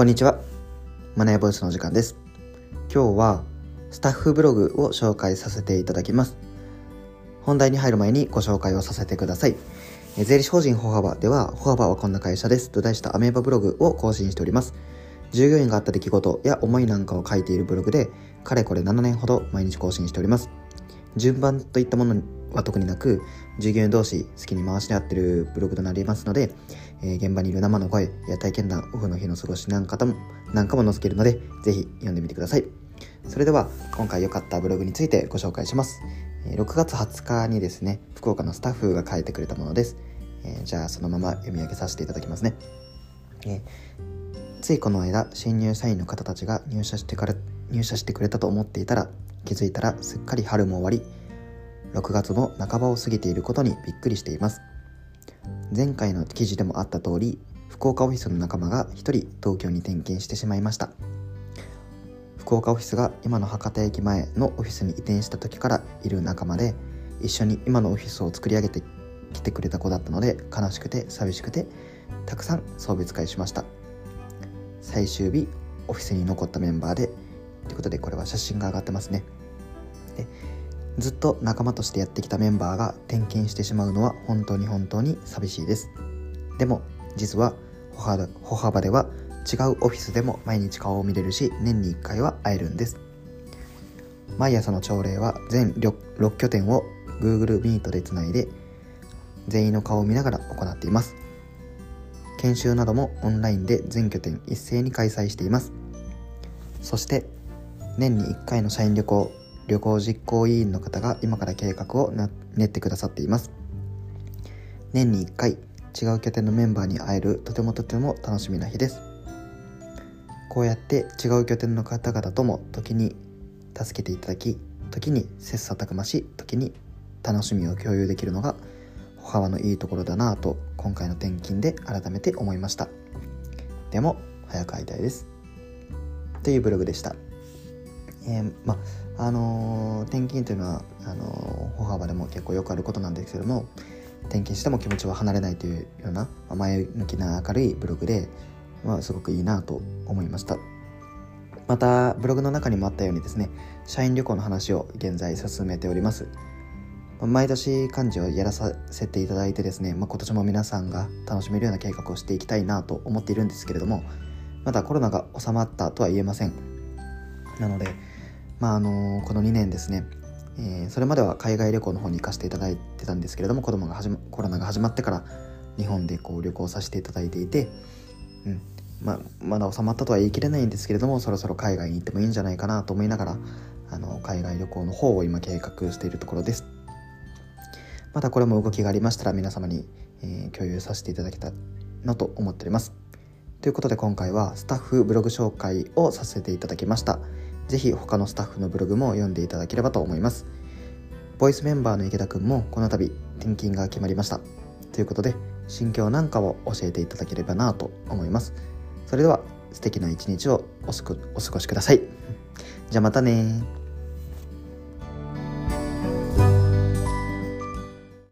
こんにちは、マネーボイスの時間です。今日はスタッフブログを紹介させていただきます。本題に入る前にご紹介をさせてください。税理士法人歩幅では、歩幅はこんな会社ですと題したアメーバブログを更新しております。従業員があった出来事や思いなんかを書いているブログで、かれこれ7年ほど毎日更新しております。順番といったものは特になく、従業員同士好きに回し合っているブログとなりますので、現場にいる生の声や体験談、オフの日の過ごしなんかも載せているので、ぜひ読んでみてください。それでは今回良かったブログについてご紹介します。6月20日にですね、福岡のスタッフが書いてくれたものです。じゃあそのまま読み上げさせていただきますね。ついこの間、新入社員の方たちが入社してくれたと思っていたら、気づいたらすっかり春も終わり、6月も半ばを過ぎていることにびっくりしています。前回の記事でもあった通り、福岡オフィスの仲間が1人東京に転勤してしまいました。福岡オフィスが今の博多駅前のオフィスに移転した時からいる仲間で、一緒に今のオフィスを作り上げてきてくれた子だったので、悲しくて寂しくてたくさん送別会しました。最終日、オフィスに残ったメンバーでということで、これは写真が上がってますね。で、ずっと仲間としてやってきたメンバーが転勤してしまうのは本当に寂しいです。でも実は歩幅では違うオフィスでも毎日顔を見れるし、年に1回は会えるんです。毎朝の朝礼は全6拠点を Google Meet でつないで、全員の顔を見ながら行っています。研修などもオンラインで全拠点一斉に開催しています。そして年に1回の社員旅行実行委員の方が今から計画を練ってくださっています。年に1回違う拠点のメンバーに会える、とても楽しみな日です。こうやって違う拠点の方々とも時に助けていただき、時に切磋琢磨し、時に楽しみを共有できるのが歩幅のいいところだなぁと、今回の転勤で改めて思いました。でも早く会いたいですというブログでした。転勤というのは歩幅でも結構よくあることなんですけども、転勤しても気持ちは離れないというような前向きな明るいブログで、すごくいいなと思いました。またブログの中にもあったようにですね、社員旅行の話を現在進めております。毎年幹事をやらさせていただいてですね、今年も皆さんが楽しめるような計画をしていきたいなと思っているんですけれども、まだコロナが収まったとは言えません。なのでこの2年ですね、それまでは海外旅行の方に行かせていただいてたんですけれども、コロナが始まってから日本で旅行させていただいていて、まだ収まったとは言い切れないんですけれども、そろそろ海外に行ってもいいんじゃないかなと思いながら、海外旅行の方を今計画しているところです。またこれも動きがありましたら皆様に、共有させていただきたいなと思っております。ということで今回はスタッフブログ紹介をさせていただきました。ぜひ他のスタッフのブログも読んでいただければと思います。ボイスメンバーの池田くんもこの度転勤が決まりました。ということで心境なんかを教えていただければなと思います。それでは素敵な一日をお過ごしください。じゃあまたね。